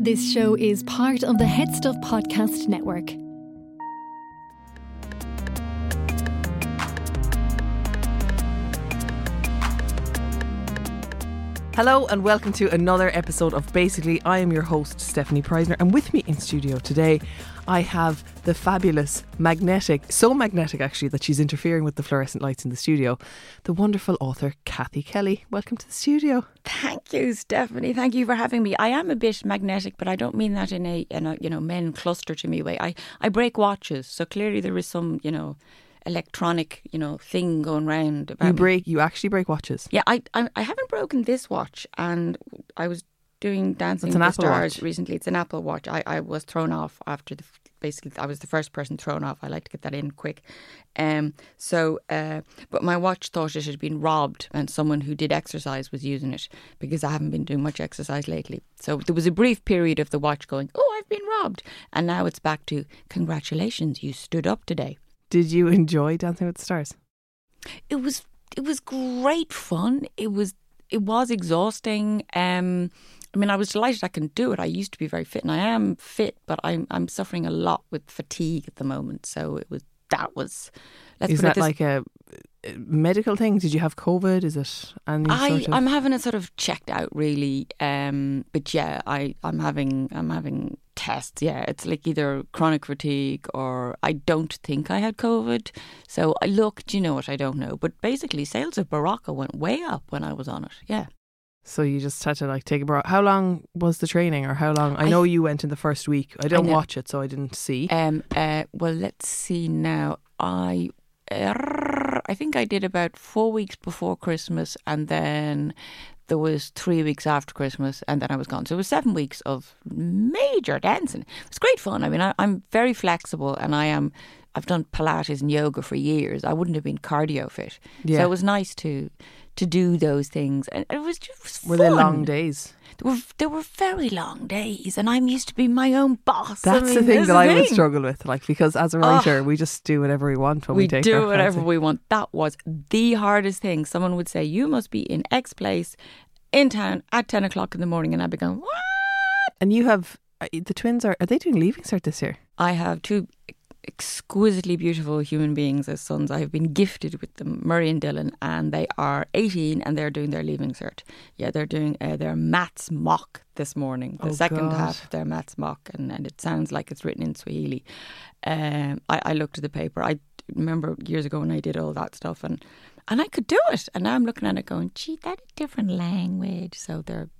This show is part of the Headstuff Podcast Network. Hello and welcome to another episode of Basically. I am your host, Stefanie Preissner, and with me in studio today I have the fabulous, magnetic, so magnetic actually that she's interfering with the fluorescent lights in the studio, the wonderful author Cathy Kelly. Welcome to the studio. Thank you, Stefanie. Thank you for having me. I am a bit magnetic, but I don't mean that in a men cluster to me way. I break watches, so clearly there is some, electronic, thing going round about You actually break watches? Yeah, I haven't broken this watch, and I was doing Dancing with the Stars recently. It's an Apple Watch. I was thrown off after basically I was the first person thrown off. I like to get that in quick. But my watch thought it had been robbed and someone who did exercise was using it, because I haven't been doing much exercise lately. So there was a brief period of the watch going, oh, I've been robbed. And now it's back to, congratulations, you stood up today. Did you enjoy Dancing with the Stars? It was great fun. It was exhausting. I was delighted I can do it. I used to be very fit, and I am fit, but I'm suffering a lot with fatigue at the moment. So that was. Is that like a medical thing? Did you have COVID? Is it? I'm having it sort of checked out, really. But yeah, I'm having tests. Yeah, it's like either chronic fatigue or I don't think I had COVID. So I looked. You know what? I don't know. But basically, sales of Baraka went way up when I was on it. Yeah. So you just had to take a break. How long was the training, or how long? I know you went in the first week. I didn't watch it, so I didn't see. Well, let's see now. I think I did about 4 weeks before Christmas, and then there was 3 weeks after Christmas, and then I was gone. So it was 7 weeks of major dancing. It was great fun. I mean, I'm very flexible, and I've done Pilates and yoga for years. I wouldn't have been cardio fit. Yeah. So it was nice to do those things. And it was just fun. Were they long days? There were very long days, and I'm used to being my own boss. That's the thing that I would struggle with, because as a writer, we just do whatever we want when we take our fancy. We do whatever we want. That was the hardest thing. Someone would say, you must be in X place, in town, at 10 o'clock in the morning, and I'd be going, what? And you have, the twins are they doing Leaving Cert this year? I have two exquisitely beautiful human beings as sons. I have been gifted with them, Murray and Dylan, and they are 18 and they're doing their Leaving Cert. Yeah, they're doing their maths mock this morning, the second half of their maths mock, and it sounds like it's written in Swahili. I looked at the paper. I remember years ago when I did all that stuff and I could do it, and now I'm looking at it going, gee, that's a different language. So they're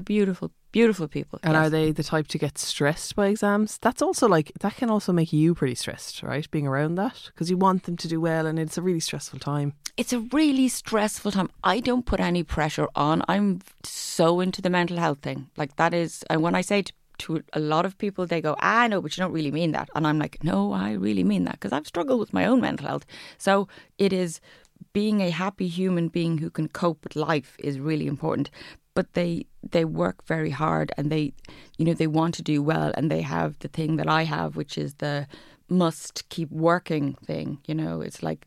beautiful, beautiful people. And yes. Are they the type to get stressed by exams? That's also that can also make you pretty stressed, right? Being around that, because you want them to do well, and it's a really stressful time. It's a really stressful time. I don't put any pressure on. I'm so into the mental health thing. That is, and when I say to a lot of people, they go, ah, no, but you don't really mean that. And I'm like, no, I really mean that, because I've struggled with my own mental health. So it is being a happy human being who can cope with life is really important. But they work very hard, and they want to do well, and they have the thing that I have, which is the must keep working thing. It's like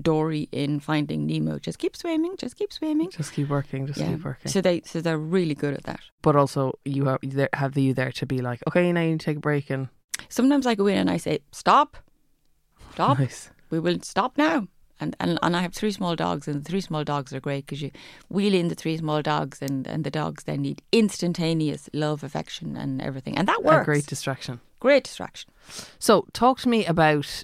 Dory in Finding Nemo. Just keep swimming, just keep swimming. Just keep working, just keep working. So they're really good at that. But also you have you there to be like, okay, now you take a break. And sometimes I go in and I say, stop. Nice. We will stop now. And I have three small dogs, and the three small dogs are great, because you wheel in the three small dogs, and the dogs then need instantaneous love, affection and everything. And that works. A great distraction. Great distraction. So talk to me about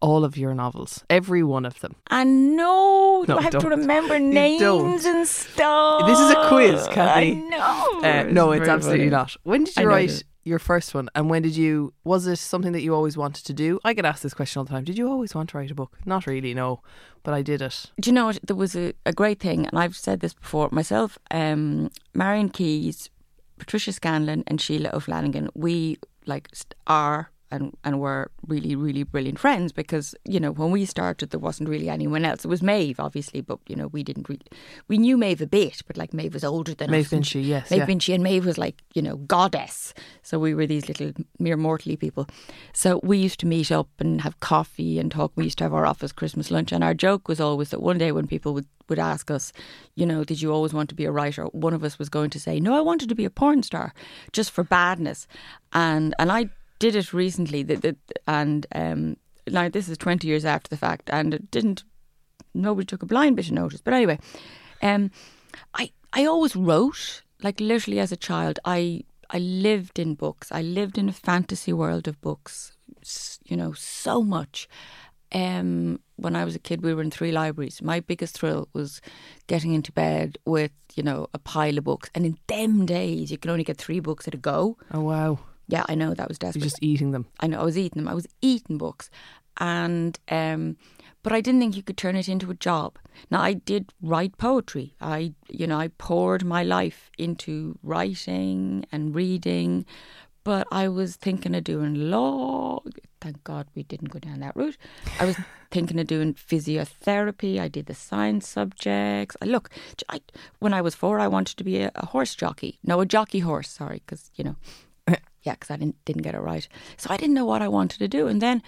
all of your novels, every one of them. And I have to remember names and stuff. This is a quiz, Cathy. I know. No, it's absolutely not. When did you write your first one, and was it something that you always wanted to do? I get asked this question all the time. Did you always want to write a book? Not really, no, but I did it. Do you know what? There was a great thing, and I've said this before myself, Marion Keyes, Patricia Scanlon and Sheila O'Flanagan, we are and were really, really brilliant friends because, you know, when we started, there wasn't really anyone else. It was Maeve, obviously, but, you know, we didn't really... We knew Maeve a bit, but, like, Maeve was older than us. Maeve Binchy, yes. Maeve Binchy, and Maeve was, like, you know, goddess. So we were these little mere mortally people. So we used to meet up and have coffee and talk. We used to have our office Christmas lunch, and our joke was always that one day when people would ask us, you know, did you always want to be a writer? One of us was going to say, no, I wanted to be a porn star, just for badness. And I did it recently, and now this is 20 years after the fact, and it didn't, nobody took a blind bit of notice. But anyway, I always wrote, like literally as a child, I lived in books. I lived in a fantasy world of books, you know, so much. When I was a kid, we were in 3 libraries. My biggest thrill was getting into bed with, you know, a pile of books. And in them days, you could only get 3 books at a go. Oh, wow. Yeah, I know, that was desperate. You're just eating them. I know, I was eating them. I was eating books. And, but I didn't think you could turn it into a job. Now, I did write poetry. I poured my life into writing and reading. But I was thinking of doing law. Thank God we didn't go down that route. I was thinking of doing physiotherapy. I did the science subjects. When I was 4, I wanted to be a horse jockey. No, a jockey horse, sorry, because, you know. Yeah, because I didn't get it right. So I didn't know what I wanted to do. And then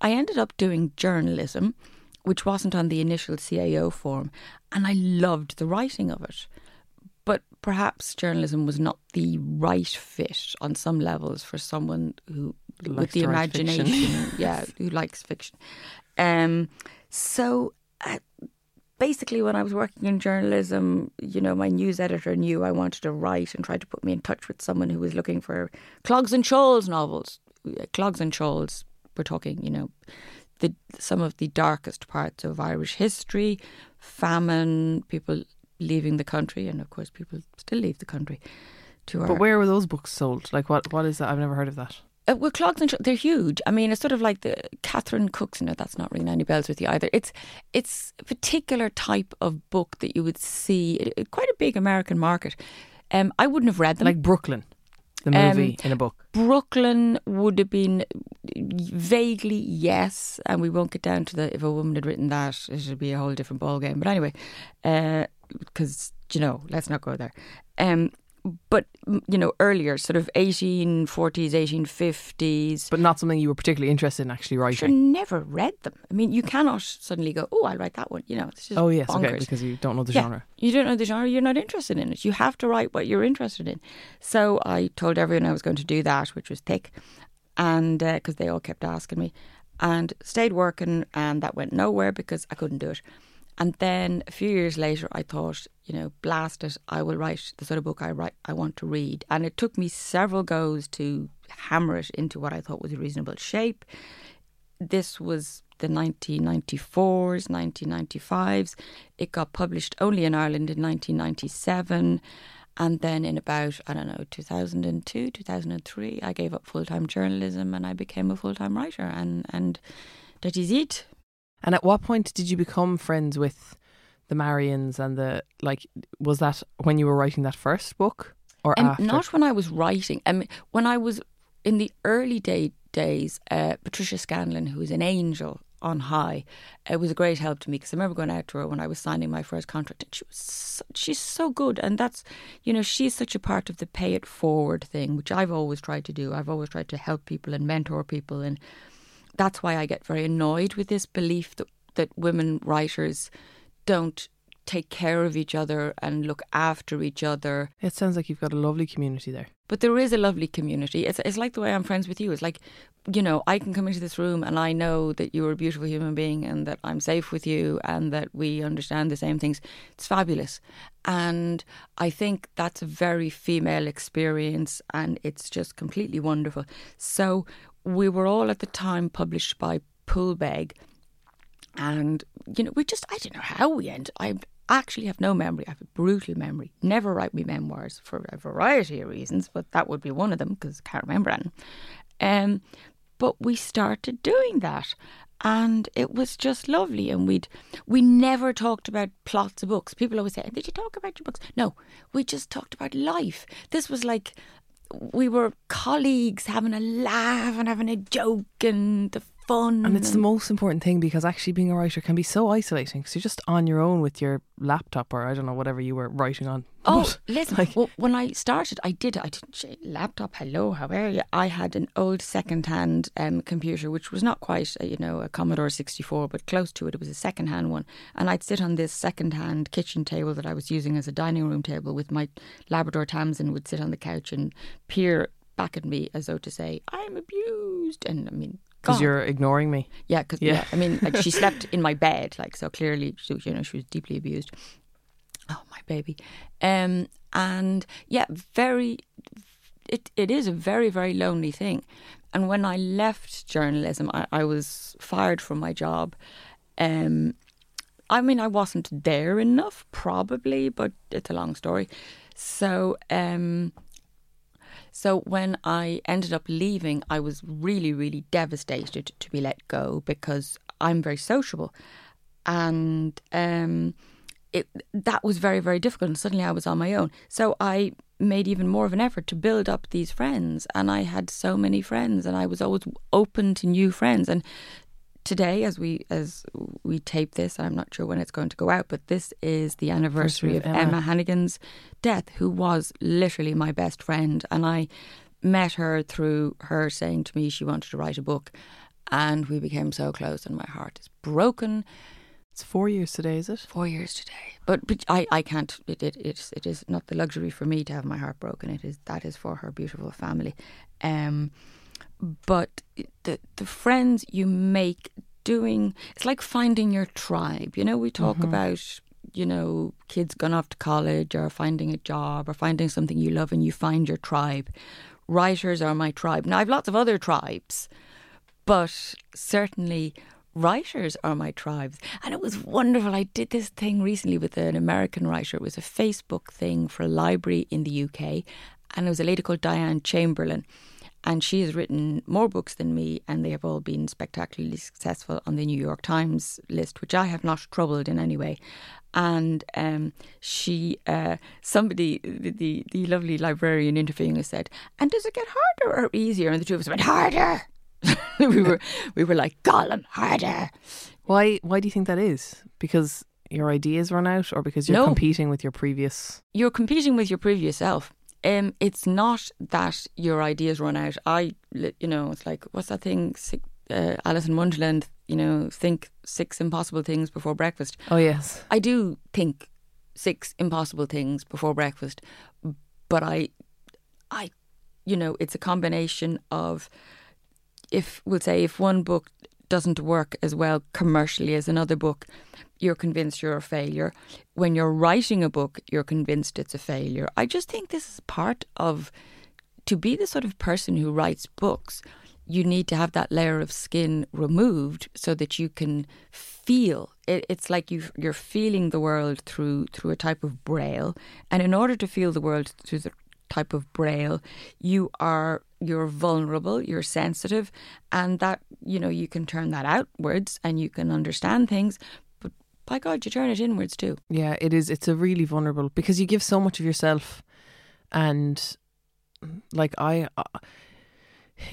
I ended up doing journalism, which wasn't on the initial CAO form. And I loved the writing of it. But perhaps journalism was not the right fit on some levels for someone who, with the imagination, yeah, who likes fiction. Basically, when I was working in journalism, you know, my news editor knew I wanted to write and tried to put me in touch with someone who was looking for Clogs and Shoals novels. Clogs and Shoals, we're talking, you know, some of the darkest parts of Irish history, famine, people leaving the country, and of course people still leave the country. But where were those books sold? Like, what is that? I've never heard of that. Well, Clogs and Shoals, they're huge. I mean, it's sort of like the Catherine Cook's. No, that's not ringing any bells with you either. It's a particular type of book that you would see quite a big American market. I wouldn't have read them. Like Brooklyn, the movie in a book. Brooklyn would have been vaguely, yes, and we won't get down to the, if a woman had written that, it would be a whole different ballgame. But anyway, because, you know, let's not go there. But, you know, earlier, sort of 1840s, 1850s. But not something you were particularly interested in actually writing. I never read them. I mean, you cannot suddenly go, oh, I'll write that one. You know, it's just bonkers. Okay, because you don't know the genre. You don't know the genre, you're not interested in it. You have to write what you're interested in. So I told everyone I was going to do that, which was thick, and because they all kept asking me. And stayed working, and that went nowhere because I couldn't do it. And then a few years later, I thought, you know, blast it, I will write the sort of book I want to read. And it took me several goes to hammer it into what I thought was a reasonable shape. This was the 1994s, 1995s. It got published only in Ireland in 1997. And then in about, I don't know, 2002, 2003, I gave up full-time journalism and I became a full-time writer. And that is it. And at what point did you become friends with the Marions and the, like, was that when you were writing that first book or after? Not when I was writing. When I was in the early days, Patricia Scanlon, who is an angel on high, was a great help to me because I remember going out to her when I was signing my first contract, and she's so good, and that's, you know, she's such a part of the pay it forward thing, which I've always tried to do. I've always tried to help people and mentor people, and that's why I get very annoyed with this belief that women writers don't take care of each other and look after each other. It sounds like you've got a lovely community there. But there is a lovely community. It's like the way I'm friends with you. It's like, you know, I can come into this room and I know that you're a beautiful human being and that I'm safe with you and that we understand the same things. It's fabulous. And I think that's a very female experience and it's just completely wonderful. So we were all at the time published by Poolbeg, and, you know, I don't know how we ended. I actually have no memory. I have a brutal memory. Never write me memoirs for a variety of reasons, but that would be one of them because I can't remember anything. But we started doing that and it was just lovely. And we never talked about plots of books. People always say, did you talk about your books? No, we just talked about life. This was like... we were colleagues having a laugh and having a joke and the fun. And it's the most important thing, because actually being a writer can be so isolating, because you're just on your own with your laptop or I don't know, whatever you were writing on. Oh, listen, like, well, when I started, I did laptop, hello, how are you? I had an old second-hand computer, which was not quite, a Commodore 64, but close to it. It was a second-hand one. And I'd sit on this second-hand kitchen table that I was using as a dining room table with my Labrador Tamsin, would sit on the couch and peer back at me as though to say, I'm abused. And I mean... because you're ignoring me. Yeah, because yeah. I mean, like, she slept in my bed, like, so clearly, she was deeply abused. Oh, my baby. And yeah, it is a very, very lonely thing. And when I left journalism, I was fired from my job. I mean, I wasn't there enough, probably, but it's a long story. So when I ended up leaving, I was really, really devastated to be let go, because I'm very sociable. And that was very, very difficult. And suddenly I was on my own. So I made even more of an effort to build up these friends. And I had so many friends, and I was always open to new friends. And today, as we tape this, I'm not sure when it's going to go out, but this is the anniversary of Emma Hannigan's death, who was literally my best friend. And I met her through her saying to me she wanted to write a book, and we became so close, and my heart is broken. It's 4 years today, is it? 4 years today. But I can't, it is not the luxury for me to have my heart broken. That is for her beautiful family. But the friends you make doing, it's like finding your tribe. We talk mm-hmm. about, kids gone off to college or finding a job or finding something you love, and you find your tribe. Writers are my tribe. Now, I've lots of other tribes, but certainly writers are my tribes. And it was wonderful. I did this thing recently with an American writer. It was a Facebook thing for a library in the UK. And it was a lady called Diane Chamberlain. And she has written more books than me, and they have all been spectacularly successful on the New York Times list, which I have not troubled in any way. And the lovely librarian interviewing us said, "And does it get harder or easier?" And the two of us went, "Harder." we were like, "Gollum, harder." Why do you think that is? Because your ideas run out, or because you're competing with your previous? You're competing with your previous self. It's not that your ideas run out. It's like, what's that thing? Alice in Wonderland, think six impossible things before breakfast. Oh, yes. I do think six impossible things before breakfast. But I it's a combination of, if one book doesn't work as well commercially as another book, you're convinced you're a failure. When you're writing a book, you're convinced it's a failure. I just think this is part of, to be the sort of person who writes books, you need to have that layer of skin removed so that you can feel. It's like you're feeling the world through a type of braille. And in order to feel the world through the type of braille, you're vulnerable, you're sensitive, and that, you can turn that outwards and you can understand things, but by God, you turn it inwards too. Yeah, it is. It's a really vulnerable, because you give so much of yourself, and like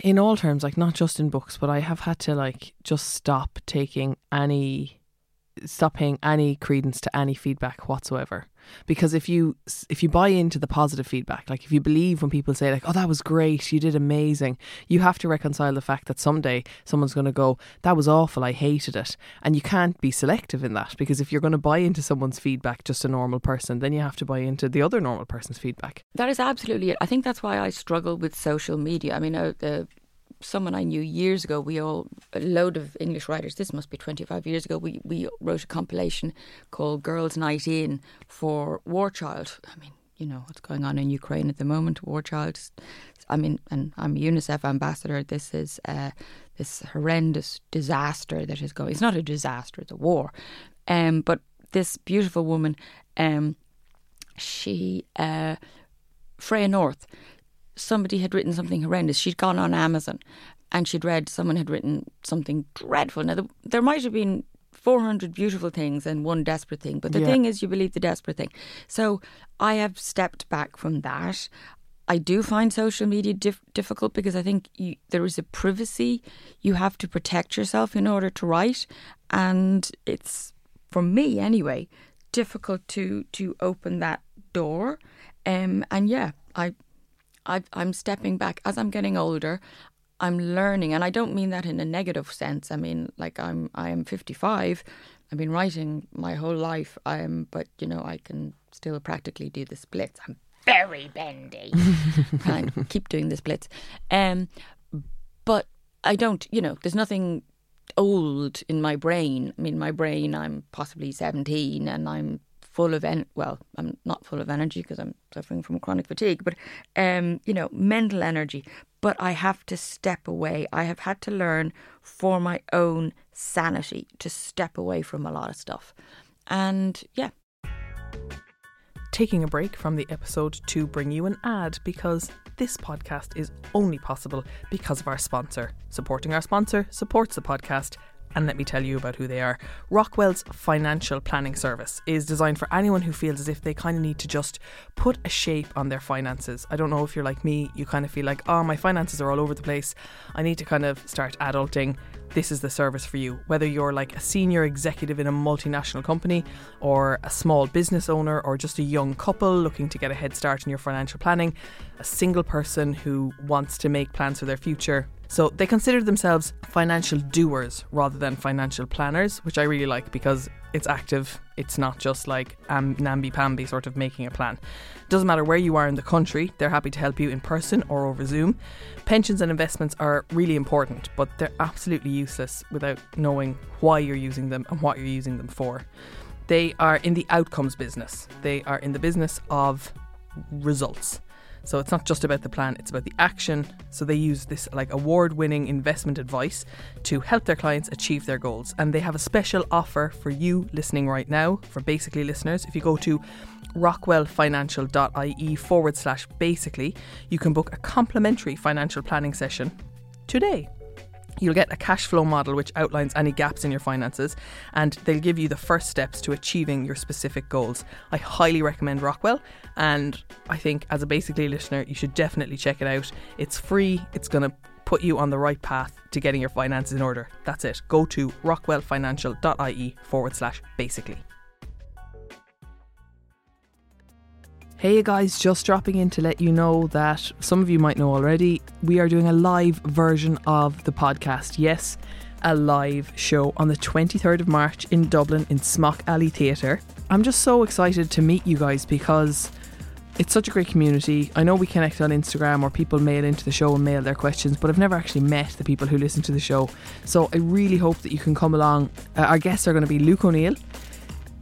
in all terms, like not just in books, but I have had to like just stop paying any credence to any feedback whatsoever. Because if you buy into the positive feedback, like if you believe when people say like, "Oh, that was great, you did amazing," you have to reconcile the fact that someday someone's going to go, "That was awful, I hated it." And you can't be selective in that, because if you're going to buy into someone's feedback, just a normal person, then you have to buy into the other normal person's feedback. That is absolutely it. I think that's why I struggle with social media. I mean, someone I knew years ago, a load of English writers, this must be 25 years ago, we wrote a compilation called Girls Night In for War Child. I mean, what's going on in Ukraine at the moment, War Child. I mean, and I'm a UNICEF ambassador. This is this horrendous disaster that is going. It's not a disaster, it's a war. But this beautiful woman, she Freya North, somebody had written something horrendous. She'd gone on Amazon and she'd read someone had written something dreadful. Now, there might have been 400 beautiful things and one desperate thing, but the thing is you believe the desperate thing. So I have stepped back from that. I do find social media difficult because I think there is a privacy. You have to protect yourself in order to write. And it's, for me anyway, difficult to open that door. And yeah, I'm stepping back. As I'm getting older, I'm learning. And I don't mean that in a negative sense. I mean, like, I am 55. I've been writing my whole life. But, you know, I can still practically do the splits. I'm very bendy. And I keep doing the splits. But I don't, you know, there's nothing old in my brain. I mean, my brain, I'm possibly 17 and I'm full of, I'm not full of energy because I'm suffering from chronic fatigue, but, you know, mental energy. But I have to step away. I have had to learn for my own sanity to step away from a lot of stuff. And yeah. Taking a break from the episode to bring you an ad, because this podcast is only possible because of our sponsor. Supporting our sponsor supports the podcast. And let me tell you about who they are. Rockwell's financial planning service is designed for anyone who feels as if they kind of need to just put a shape on their finances. I don't know if you're like me, you kind of feel like, oh, my finances are all over the place. I need to kind of start adulting. This is the service for you. Whether you're like a senior executive in a multinational company or a small business owner or just a young couple looking to get a head start in your financial planning, a single person who wants to make plans for their future. So they consider themselves financial doers rather than financial planners, which I really like because it's active. It's not just like namby-pamby sort of making a plan. Doesn't matter where you are in the country, they're happy to help you in person or over Zoom. Pensions and investments are really important, but they're absolutely useless without knowing why you're using them and what you're using them for. They are in the outcomes business. They are in the business of results. So it's not just about the plan, it's about the action. So they use this like award-winning investment advice to help their clients achieve their goals. And they have a special offer for you listening right now, for Basically listeners. If you go to rockwellfinancial.ie /basically, you can book a complimentary financial planning session today. You'll get a cash flow model which outlines any gaps in your finances, and they'll give you the first steps to achieving your specific goals. I highly recommend Rockwell, and I think as a Basically listener, you should definitely check it out. It's free. It's going to put you on the right path to getting your finances in order. That's it. Go to rockwellfinancial.ie /basically. Hey guys, just dropping in to let you know that some of you might know already, we are doing a live version of the podcast. Yes, a live show on the 23rd of March in Dublin in Smock Alley Theatre. I'm just so excited to meet you guys because it's such a great community. I know we connect on Instagram or people mail into the show and mail their questions, but I've never actually met the people who listen to the show. So I really hope that you can come along. Our guests are going to be Luke O'Neill,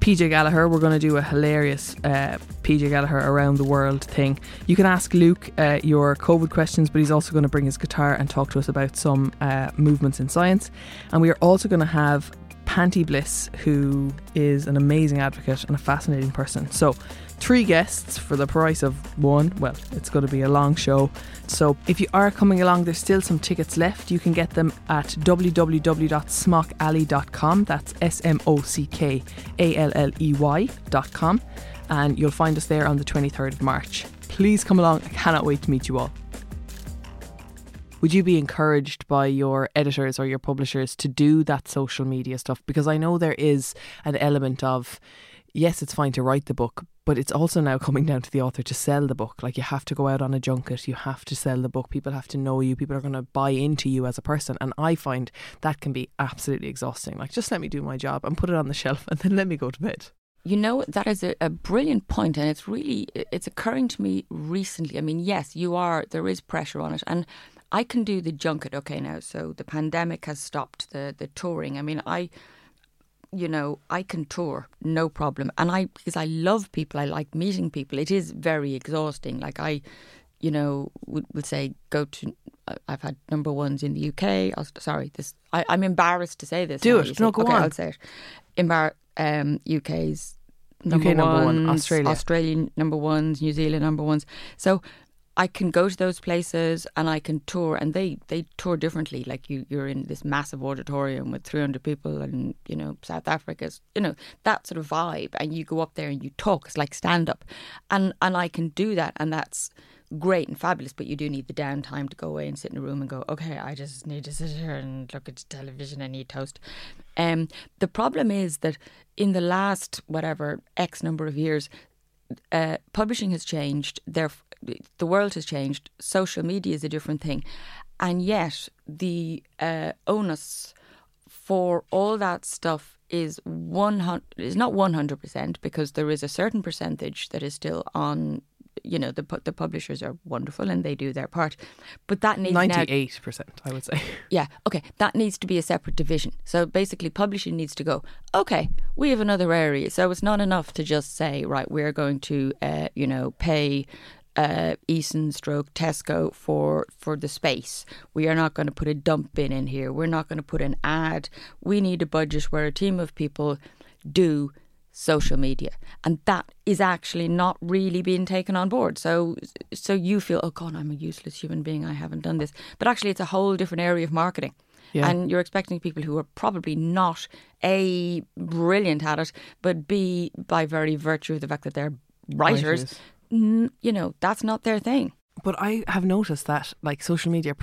PJ Gallagher. We're going to do a hilarious PJ Gallagher around the world thing. You can ask Luke your COVID questions, but he's also going to bring his guitar and talk to us about some movements in science. And we are also going to have Panty Bliss, who is an amazing advocate and a fascinating person. So 3 guests for the price of 1. Well, it's going to be a long show. So if you are coming along, there's still some tickets left. You can get them at www.smockalley.com. That's smockalley.com. And you'll find us there on the 23rd of March. Please come along. I cannot wait to meet you all. Would you be encouraged by your editors or your publishers to do that social media stuff? Because I know there is an element of, yes, it's fine to write the book, but it's also now coming down to the author to sell the book. Like, you have to go out on a junket, you have to sell the book, people have to know you, people are going to buy into you as a person. And I find that can be absolutely exhausting. Like, just let me do my job and put it on the shelf and then let me go to bed. You know, that is a brilliant point, and it's occurring to me recently. I mean, yes, there is pressure on it, and I can do the junket okay now. So the pandemic has stopped the touring. I mean, I can tour, no problem. And because I love people, I like meeting people. It is very exhausting. Like I would say I've had #1s in the UK. I'm embarrassed to say this. Do now, it. No, go on. I'll say it. UK's #1, Australian #1s, New Zealand #1s. So I can go to those places and I can tour, and they tour differently. Like you're in this massive auditorium with 300 people, and you know South Africa's, you know, that sort of vibe, and you go up there and you talk. It's like stand up, and I can do that, and that's great and fabulous, but you do need the downtime to go away and sit in a room and go, okay, I just need to sit here and look at television and eat toast. The problem is that in the last, whatever, X number of years, publishing has changed, the world has changed, social media is a different thing. And yet the onus for all that stuff is not 100%, because there is a certain percentage that is still on, you know, the publishers are wonderful and they do their part, but that needs 98%, I would say. Yeah, okay, that needs to be a separate division. So basically publishing needs to go, okay, we have another area. So it's not enough to just say, right, we're going to pay Eason / Tesco for the space. We are not going to put a dump bin in here. We're not going to put an ad. We need a budget where a team of people do social media. And that is actually not really being taken on board. So you feel, oh God, I'm a useless human being. I haven't done this. But actually it's a whole different area of marketing. Yeah. And you're expecting people who are probably not A, brilliant at it, but B, by very virtue of the fact that they're writers. You know, that's not their thing. But I have noticed that, like, social media,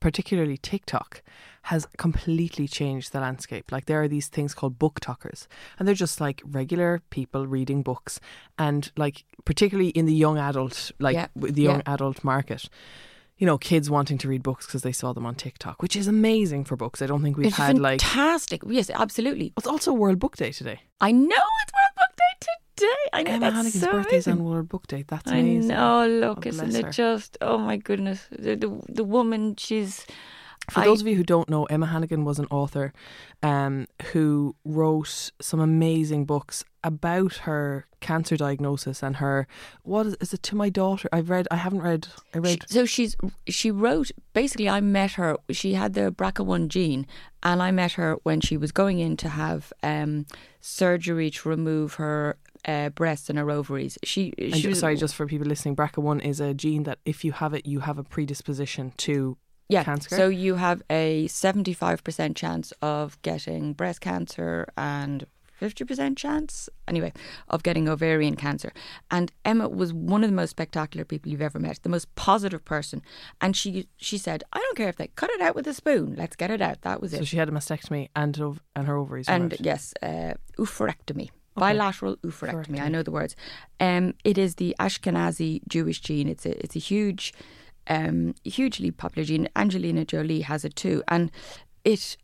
particularly TikTok, has completely changed the landscape. Like, there are these things called book talkers, and they're just like regular people reading books, and like particularly in the young adult, adult market. You know, kids wanting to read books because they saw them on TikTok, which is amazing for books. I don't think it's had fantastic. Fantastic. Yes, absolutely. It's also World Book Day today. I know it's World Book Day today. I know. Emma Hannigan's birthday's on World Book Day. That's amazing. I know, look, isn't it just, oh my goodness. The woman, she's... For those of you who don't know, Emma Hannigan was an author who wrote some amazing books about her cancer diagnosis and her, what is it, To My Daughter? I read. She wrote, basically I met her, she had the BRCA1 gene, and I met her when she was going in to have surgery to remove her breasts and her ovaries. Sorry, just for people listening, BRCA1 is a gene that if you have it, you have a predisposition to cancer. So you have a 75% chance of getting breast cancer and 50% chance, anyway, of getting ovarian cancer. And Emma was one of the most spectacular people you've ever met, the most positive person. And she said, I don't care if they cut it out with a spoon, let's get it out. That was it. So she had a mastectomy and her ovaries were out. Yes, oophorectomy. Okay. Bilateral oophorectomy. I know the words. It is the Ashkenazi Jewish gene. It's a huge... hugely popular gene. Angelina Jolie has it too, and it,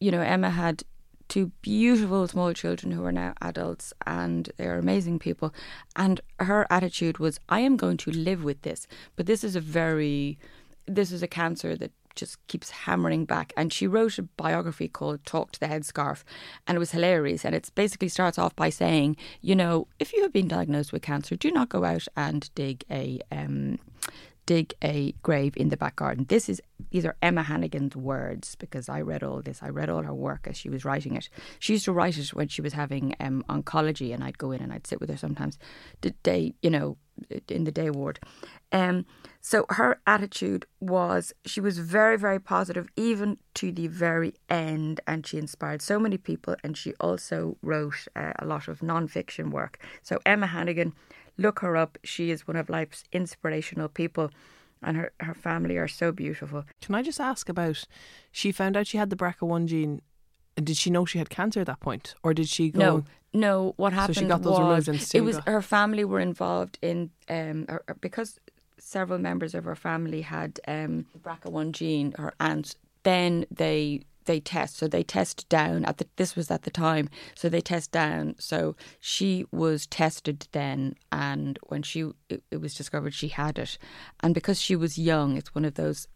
you know, Emma had two beautiful small children who are now adults, and they are amazing people. And her attitude was, I am going to live with this, but this is a cancer that just keeps hammering back. And she wrote a biography called Talk to the Headscarf, and it was hilarious. And it basically starts off by saying, you know, if you have been diagnosed with cancer, do not go out and dig a grave in the back garden. These are Emma Hannigan's words, because I read all this. I read all her work as she was writing it. She used to write it when she was having oncology, and I'd go in and I'd sit with her sometimes in the day ward. So her attitude was, she was very, very positive even to the very end, and she inspired so many people. And she also wrote a lot of non-fiction work. So Emma Hannigan, look her up. She is one of life's inspirational people, and her family are so beautiful. Can I just ask about, she found out she had the BRCA1 gene. Did she know she had cancer at that point? Or did she go... No, what happened was... So she got those removed and still her family were involved in... because several members of her family had BRCA1 gene, her aunts, then they test. So they test down. This was at the time. So they test down. So she was tested then, and when it was discovered she had it. And because she was young, it's one of those...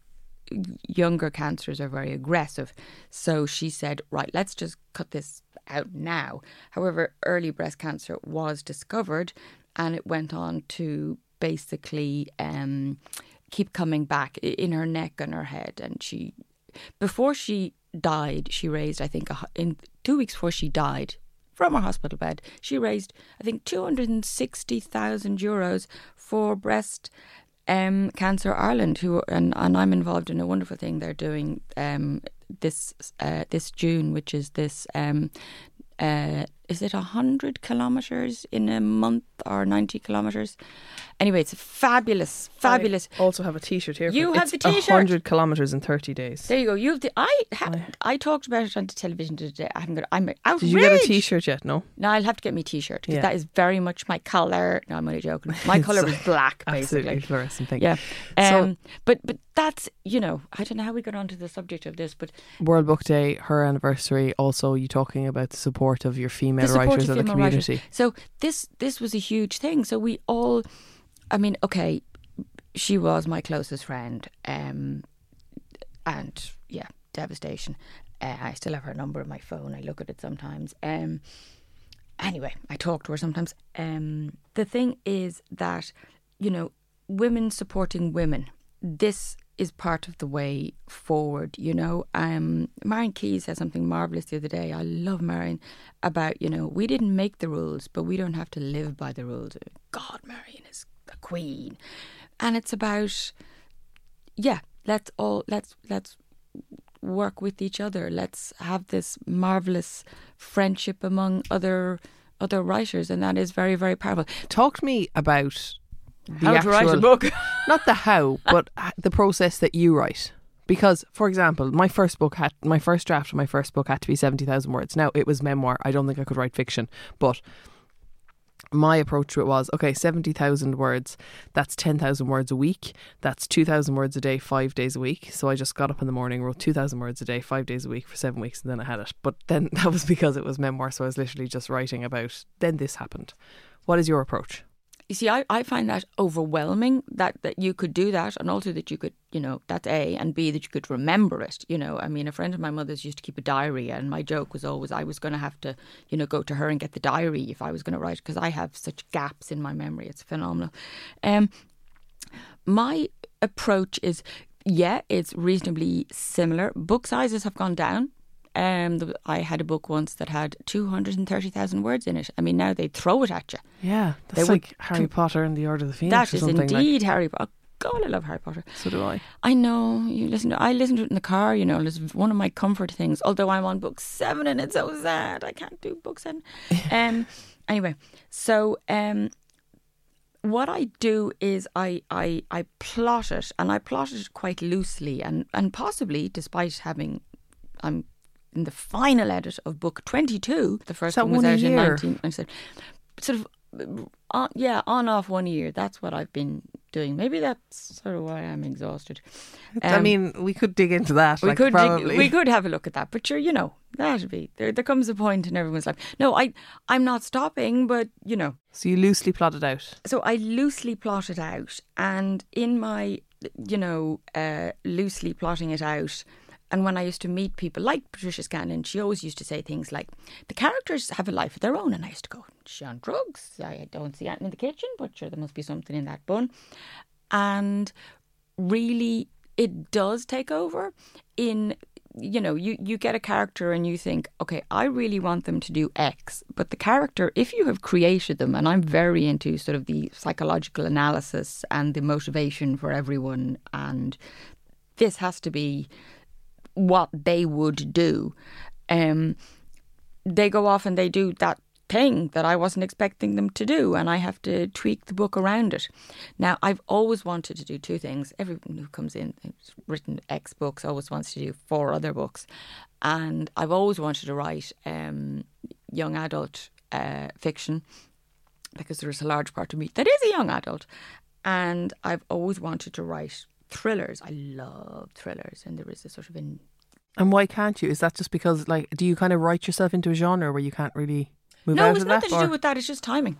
younger cancers are very aggressive. So she said, right, let's just cut this out now. However, early breast cancer was discovered, and it went on to basically keep coming back in her neck and her head. And she, before she died, she raised, I think, in 2 weeks before she died, from her hospital bed, she raised, I think, €260,000 for breast Cancer Ireland, and I'm involved in a wonderful thing they're doing this June, which is this is it 100 kilometres in a month or 90 kilometres? Anyway, it's fabulous, fabulous. I also have a T-shirt here. You have the T-shirt. It's 100 kilometres in 30 days. There you go. You have the. I talked about it on the television today. I'm outraged. Did you get a T-shirt yet? No. No, I'll have to get me a T-shirt because that is very much my colour. No, I'm only joking. My colour was black, basically. Absolutely fluorescent thing. Yeah. But that's, you know, I don't know how we got onto the subject of this, but World Book Day, her anniversary. Also, you talking about the support of your female writers in the community. Writers. So this was a huge thing. So we all. I mean, okay, she was my closest friend, and yeah, devastation. I still have her number on my phone. I look at it sometimes. Anyway, I talk to her sometimes. The thing is that, you know, women supporting women, this is part of the way forward, you know. Marion Keyes said something marvellous the other day. I love Marion, about, you know, we didn't make the rules, but we don't have to live by the rules. God, Marion is the queen. And it's about, yeah, let's work with each other. Let's have this marvellous friendship among other writers, and that is very, very powerful. Talk to me about how to write a book. Not the how, but the process that you write. Because, for example, my first draft of my first book had to be 70,000 words. Now, it was memoir. I don't think I could write fiction. But my approach to it was, okay, 70,000 words, that's 10,000 words a week, that's 2,000 words a day, 5 days a week. So I just got up in the morning, wrote 2,000 words a day, 5 days a week for 7 weeks, and then I had it. But then that was because it was memoir, so I was literally just writing about, then this happened. What is your approach? You see, I find that overwhelming, that you could do that, and also that you could, you know, that's A, and B, that you could remember it, you know. I mean, a friend of my mother's used to keep a diary, and my joke was always I was going to have to, you know, go to her and get the diary if I was going to write, because I have such gaps in my memory. It's phenomenal. My approach is, yeah, it's reasonably similar. Book sizes have gone down. I had a book once that had 230,000 words in it. I mean, now they throw it at you. Yeah, that's like Harry Potter and the Order of the Phoenix. That is indeed Harry Potter. God, I love Harry Potter. So do I. I know. I listen to it in the car, you know. It's one of my comfort things. Although I'm on book 7 and it's so sad. I can't do book 7. Anyway, so what I do is I plot it, and I plot it quite loosely, and possibly, despite having, I'm in the final edit of book 22, the first one was out in 1997. Sort of, on off 1 year. That's what I've been doing. Maybe that's sort of why I'm exhausted. I mean, we could dig into that. We could have a look at that. But sure, you know, that'd be there comes a point in everyone's life. No, I'm not stopping, but you know. So you loosely plot it out. So I loosely plot it out, and in my, you know, loosely plotting it out. And when I used to meet people like Patricia Scanlon, she always used to say things like, the characters have a life of their own. And I used to go, is she on drugs? I don't see anything in the kitchen, but sure, there must be something in that bun. And really, it does take over in, you know, you get a character and you think, okay, I really want them to do X. But the character, if you have created them, and I'm very into sort of the psychological analysis and the motivation for everyone, and this has to be what they would do, they go off and they do that thing that I wasn't expecting them to do, and I have to tweak the book around it. Now, I've always wanted to do two things. Everyone who comes in who's written X books always wants to do 4 other books, and I've always wanted to write young adult fiction, because there is a large part of me that is a young adult, and I've always wanted to write thrillers. I love thrillers, and there is a sort of And why can't you? Is that just because, like, do you kind of write yourself into a genre where you can't really move out of that? No, it's nothing to do with that. It's just timing.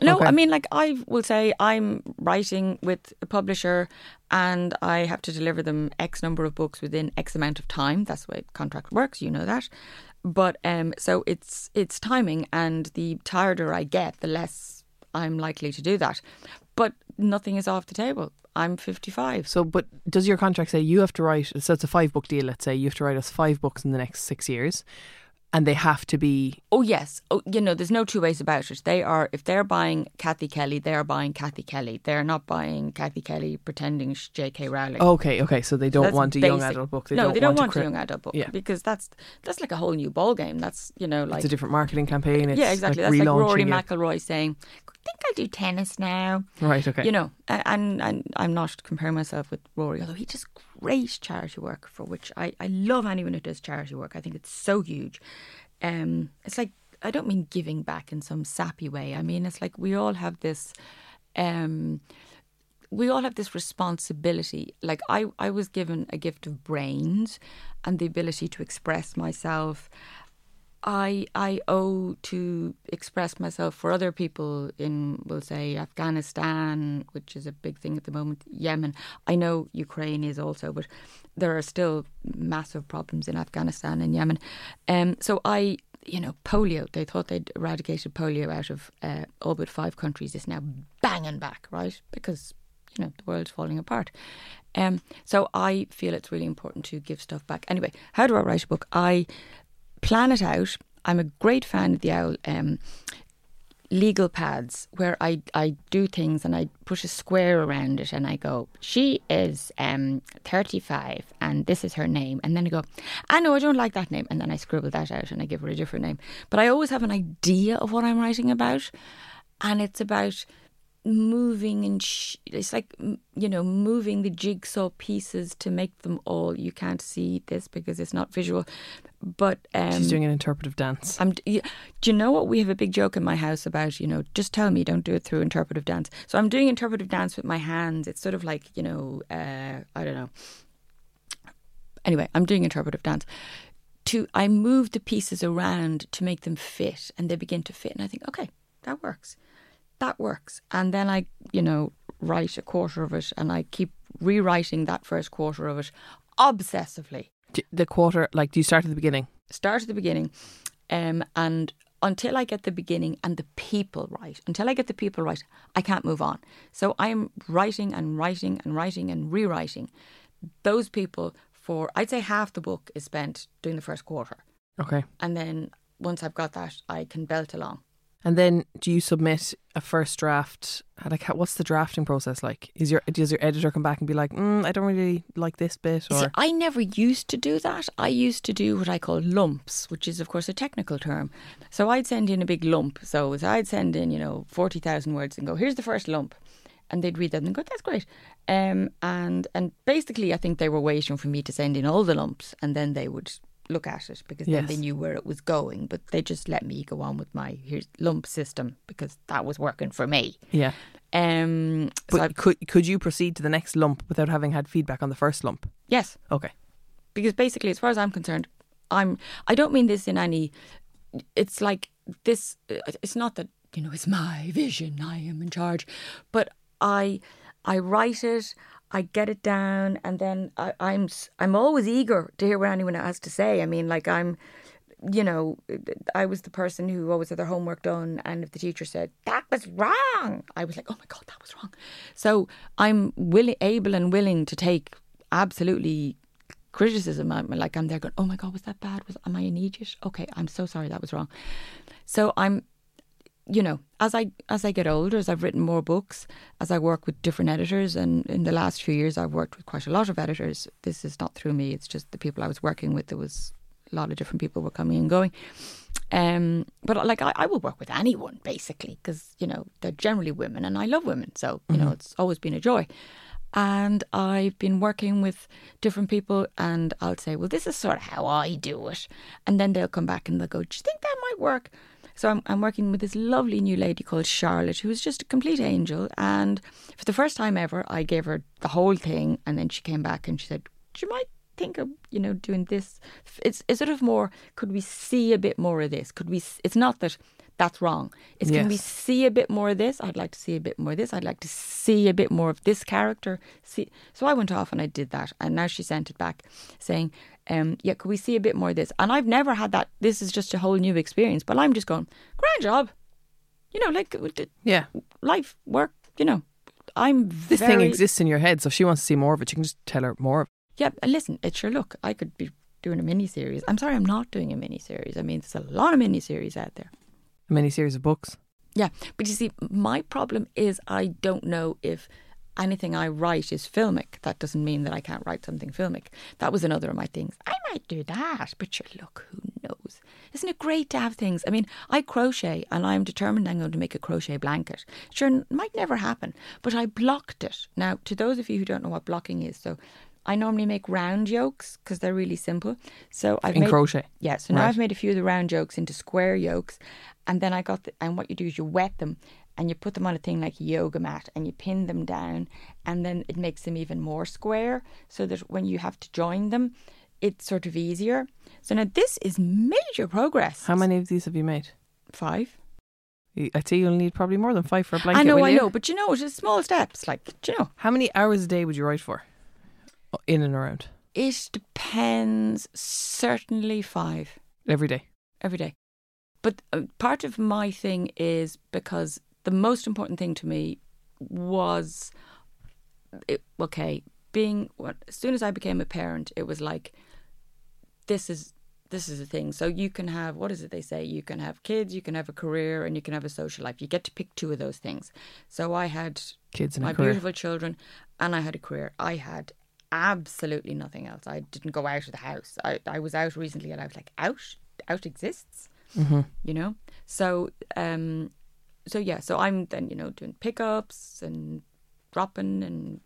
No, okay. I mean, like, I will say I'm writing with a publisher and I have to deliver them X number of books within X amount of time. That's the way contract works. You know that. But so it's timing, and the tireder I get, the less I'm likely to do that. But nothing is off the table. I'm 55. So, but does your contract say you have to write, so it's a 5-book deal, let's say, you have to write us 5 books in the next 6 years, and they have to be... Oh, yes. Oh, you know, there's no two ways about it. They are, if they're buying Cathy Kelly, they are buying Cathy Kelly. They're not buying Cathy Kelly pretending she's J.K. Rowling. Okay. So they don't want a young adult book. They don't want a young adult book. Yeah. Because that's like a whole new ballgame. That's, you know, like... It's a different marketing campaign. It's exactly. Like that's like Rory McIlroy saying... I think I'll do tennis now. Right, okay. You know, and I'm not comparing myself with Rory, although he does great charity work, for which I love anyone who does charity work. I think it's so huge. It's like, I don't mean giving back in some sappy way. I mean, it's like we all have this responsibility. Like I was given a gift of brains and the ability to express myself. I owe to express myself for other people in, we'll say, Afghanistan, which is a big thing at the moment, Yemen. I know Ukraine is also, but there are still massive problems in Afghanistan and Yemen. So polio, they thought they'd eradicated polio out of all but 5 countries. It's now banging back, right? Because, you know, the world's falling apart. So I feel it's really important to give stuff back. Anyway, how do I write a book? I... plan it out. I'm a great fan of the owl legal pads where I do things and I push a square around it and I go, she is 35 and this is her name. And then I go, I know I don't like that name. And then I scribble that out and I give her a different name. But I always have an idea of what I'm writing about. And it's about moving and it's like, you know, moving the jigsaw pieces to make them all. You can't see this because it's not visual. But she's doing an interpretive dance. Do you know what? We have a big joke in my house about, you know, just tell me, don't do it through interpretive dance. So I'm doing interpretive dance with my hands. It's sort of like, you know, I don't know. Anyway, I'm doing interpretive dance. I move the pieces around to make them fit, and they begin to fit. And I think, okay, that works. And then I, you know, write a quarter of it, and I keep rewriting that first quarter of it obsessively. The quarter, like, do you start at the beginning? Start at the beginning, and until I get the beginning and the people right, I can't move on. So I'm writing and writing and writing and rewriting. Those people for, I'd say half the book is spent doing the first quarter. Okay. And then once I've got that, I can belt along. And then do you submit a first draft? What's the drafting process like? Does your editor come back and be like, I don't really like this bit? Or? See, I never used to do that. I used to do what I call lumps, which is, of course, a technical term. So I'd send in a big lump. So I'd send in, you know, 40,000 words and go, here's the first lump. And they'd read that and go, that's great. And basically, I think they were waiting for me to send in all the lumps, and then they would... look at it, because then they knew where it was going, but they just let me go on with my lump system because that was working for me. Yeah. But so could you proceed to the next lump without having had feedback on the first lump? Yes. Okay. Because basically, as far as I'm concerned, I don't mean this in any. It's like this. It's not that, you know, it's my vision. I am in charge, but I write it. I get it down, and then I'm always eager to hear what anyone has to say. I mean, like I was the person who always had their homework done, and if the teacher said, that was wrong, I was like, oh my God, that was wrong. So I'm able and willing to take absolutely criticism. I'm there going, oh my God, was that bad? Am I an idiot? Okay, I'm so sorry, that was wrong. So I'm... you know, as I get older, as I've written more books, as I work with different editors, and in the last few years I've worked with quite a lot of editors. This is not through me, it's just the people I was working with. There was a lot of different people were coming and going. But like I will work with anyone, basically, because, you know, they're generally women and I love women. So, you know, it's always been a joy. And I've been working with different people, and I'll say, well, this is sort of how I do it. And then they'll come back and they'll go, do you think that might work? So I'm working with this lovely new lady called Charlotte, who is just a complete angel. And for the first time ever, I gave her the whole thing. And then she came back and she said, do you might think of, you know, doing this? It's sort of more, could we see a bit more of this? It's not that that's wrong. It's yes. Can we see a bit more of this? I'd like to see a bit more of this. I'd like to see a bit more of this character. So I went off and I did that. And now she sent it back saying... could we see a bit more of this? And I've never had that. This is just a whole new experience. But I'm just going, grand job. You know, like, yeah, life, work, you know. This thing exists in your head, so if she wants to see more of it, you can just tell her more of it. Yeah, listen, it's your look. I could be doing a miniseries. I'm sorry, I'm not doing a miniseries. I mean, there's a lot of miniseries out there. A miniseries of books? Yeah, but you see, my problem is I don't know if anything I write is filmic. That doesn't mean that I can't write something filmic. That was another of my things. I might do that, but sure, look, who knows? Isn't it great to have things? I mean, I crochet and I'm determined I'm going to make a crochet blanket. Sure, it might never happen, but I blocked it. Now, to those of you who don't know what blocking is, so I normally make round yolks because they're really simple. So I've crochet? Yeah, so now I've made a few of the round yolks into square yolks. And then I got and what you do is you wet them and you put them on a thing like a yoga mat and you pin them down, and then it makes them even more square so that when you have to join them, it's sort of easier. So now this is major progress. How many of these have you made? 5. I'd say you'll need probably more than 5 for a blanket. I know, but you know, it's just small steps. Like, do you know? How many hours a day would you write for? In and around? It depends. Certainly 5. Every day? Every day. But part of my thing is because the most important thing to me was, as soon as I became a parent, it was like, this is a thing. So you can have, what is it they say? You can have kids, you can have a career, and you can have a social life. You get to pick 2 of those things. So I had kids and my beautiful children, and I had a career. I had absolutely nothing else. I didn't go out of the house. I was out recently and I was like, out exists, mm-hmm. You know? So I'm then, you know, doing pickups and dropping and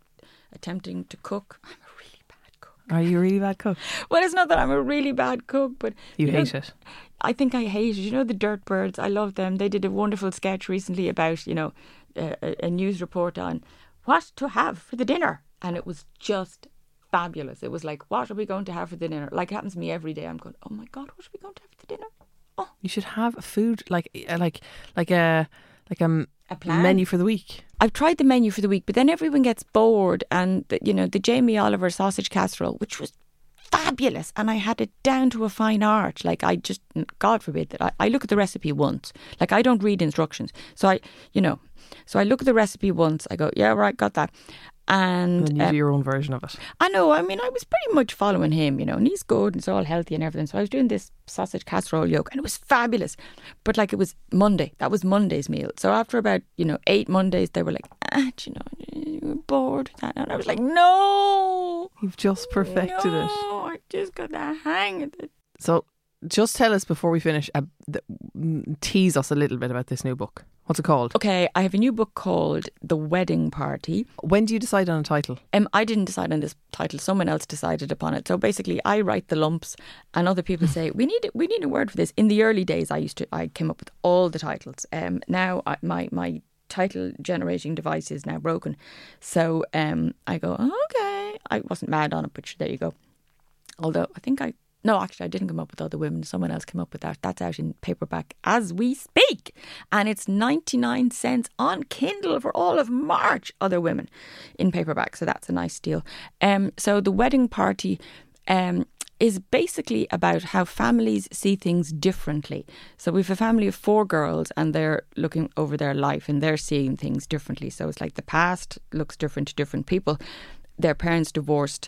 attempting to cook. I'm a really bad cook. Are you a really bad cook? Well, it's not that I'm a really bad cook, but... You hate it. I think I hate it. You know, the Dirt Birds, I love them. They did a wonderful sketch recently about, you know, a news report on what to have for the dinner. And it was just fabulous. It was like, what are we going to have for the dinner? Like, it happens to me every day. I'm going, oh my God, what are we going to have for the dinner? Oh, you should have food like a plan. Menu for the week. I've tried the menu for the week, but then everyone gets bored. And the Jamie Oliver sausage casserole, which was fabulous, and I had it down to a fine art. Like, I just, God forbid that I look at the recipe once. Like, I don't read instructions, so I look at the recipe once. I go, yeah, right, got that. And you do your own version of it. I know. I mean, I was pretty much following him, you know, and he's good and it's all healthy and everything. So I was doing this sausage casserole yolk and it was fabulous. But like, it was Monday. That was Monday's meal. So after about, 8 Mondays, they were like, you're bored. And I was like, no. You've just perfected it. No, I just got the hang of it. So just tell us before we finish, tease us a little bit about this new book. What's it called? Okay, I have a new book called The Wedding Party. When do you decide on a title? I didn't decide on this title. Someone else decided upon it. So basically, I write the lumps, and other people say we need a word for this. In the early days, I came up with all the titles. Now my title generating device is now broken, so I go, oh, okay. I wasn't mad on it, but there you go. Although I didn't come up with Other Women. Someone else came up with that. That's out in paperback as we speak. And it's 99 cents on Kindle for all of March, Other Women, in paperback. So that's a nice deal. So The Wedding Party is basically about how families see things differently. So we have a family of 4 girls and they're looking over their life and they're seeing things differently. So it's like the past looks different to different people. Their parents divorced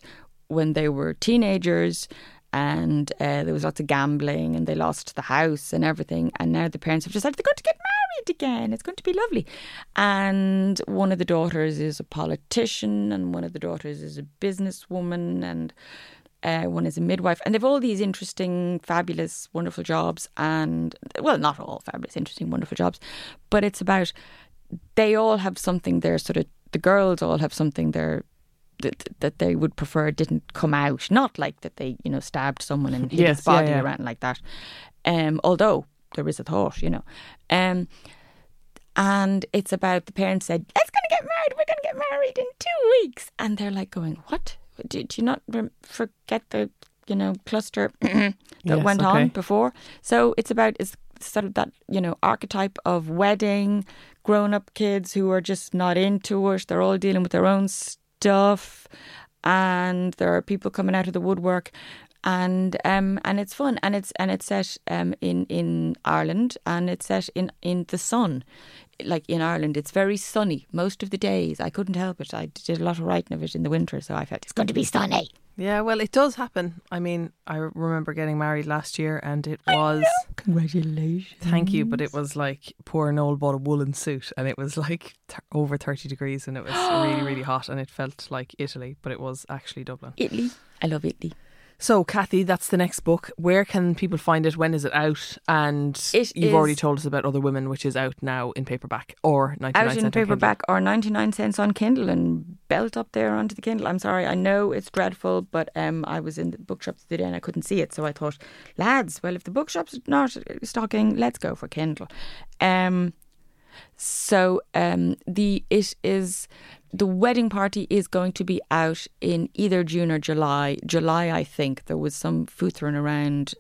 when they were teenagers, and there was lots of gambling and they lost the house and everything. And now the parents have decided they're going to get married again. It's going to be lovely. And one of the daughters is a politician and one of the daughters is a businesswoman and one is a midwife. And they've all these interesting, fabulous, wonderful jobs. And, well, not all fabulous, interesting, wonderful jobs. But it's about, they all have something they're sort of, the girls all have something they're, that they would prefer didn't come out. Not like that they, stabbed someone and hit his body around like that. Although there is a thought, and it's about the parents said, "Let's going to get married. We're going to get married in 2 weeks." And they're like going, "What? Did you not forget the, cluster that went on before?" So it's about sort of that, archetype of wedding, grown-up kids who are just not into it. They're all dealing with their own stuff, and there are people coming out of the woodwork, and it's fun, and it's set in Ireland, and it's set in the sun, like in Ireland. It's very sunny most of the days. I couldn't help it. I did a lot of writing of it in the winter, so I felt it's going to be sunny. Yeah, well, it does happen. I mean, I remember getting married last year and it was... Congratulations. Thank you, but it was like poor Noel bought a woolen suit and it was like over 30 degrees and it was really, really hot and it felt like Italy, but it was actually Dublin. Italy. I love Italy. So, Cathy, that's the next book. Where can people find it? When is it out? And you've already told us about Other Women, which is out now in paperback or 99 cents on Kindle. Out in paperback or 99 cents on Kindle, and belt up there onto the Kindle. I'm sorry, I know it's dreadful, but I was in the bookshops today and I couldn't see it. So I thought, lads, well, if the bookshop's not stocking, let's go for Kindle. The Wedding Party is going to be out in either June or July. July, I think. There was some futhering around,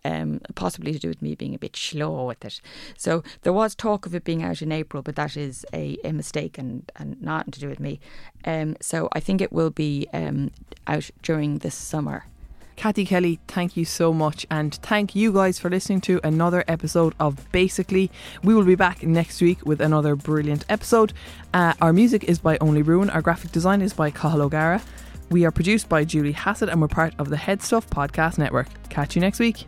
possibly to do with me being a bit slow with it. So there was talk of it being out in April, but that is a mistake and not to do with me. So I think it will be out during the summer. Cathy Kelly, thank you so much, and thank you guys for listening to another episode of Basically. We will be back next week with another brilliant episode. Our music is by Only Ruin. Our graphic design is by Cathal O'Gara. We are produced by Julie Hassett and we're part of the Headstuff Podcast Network. Catch you next week.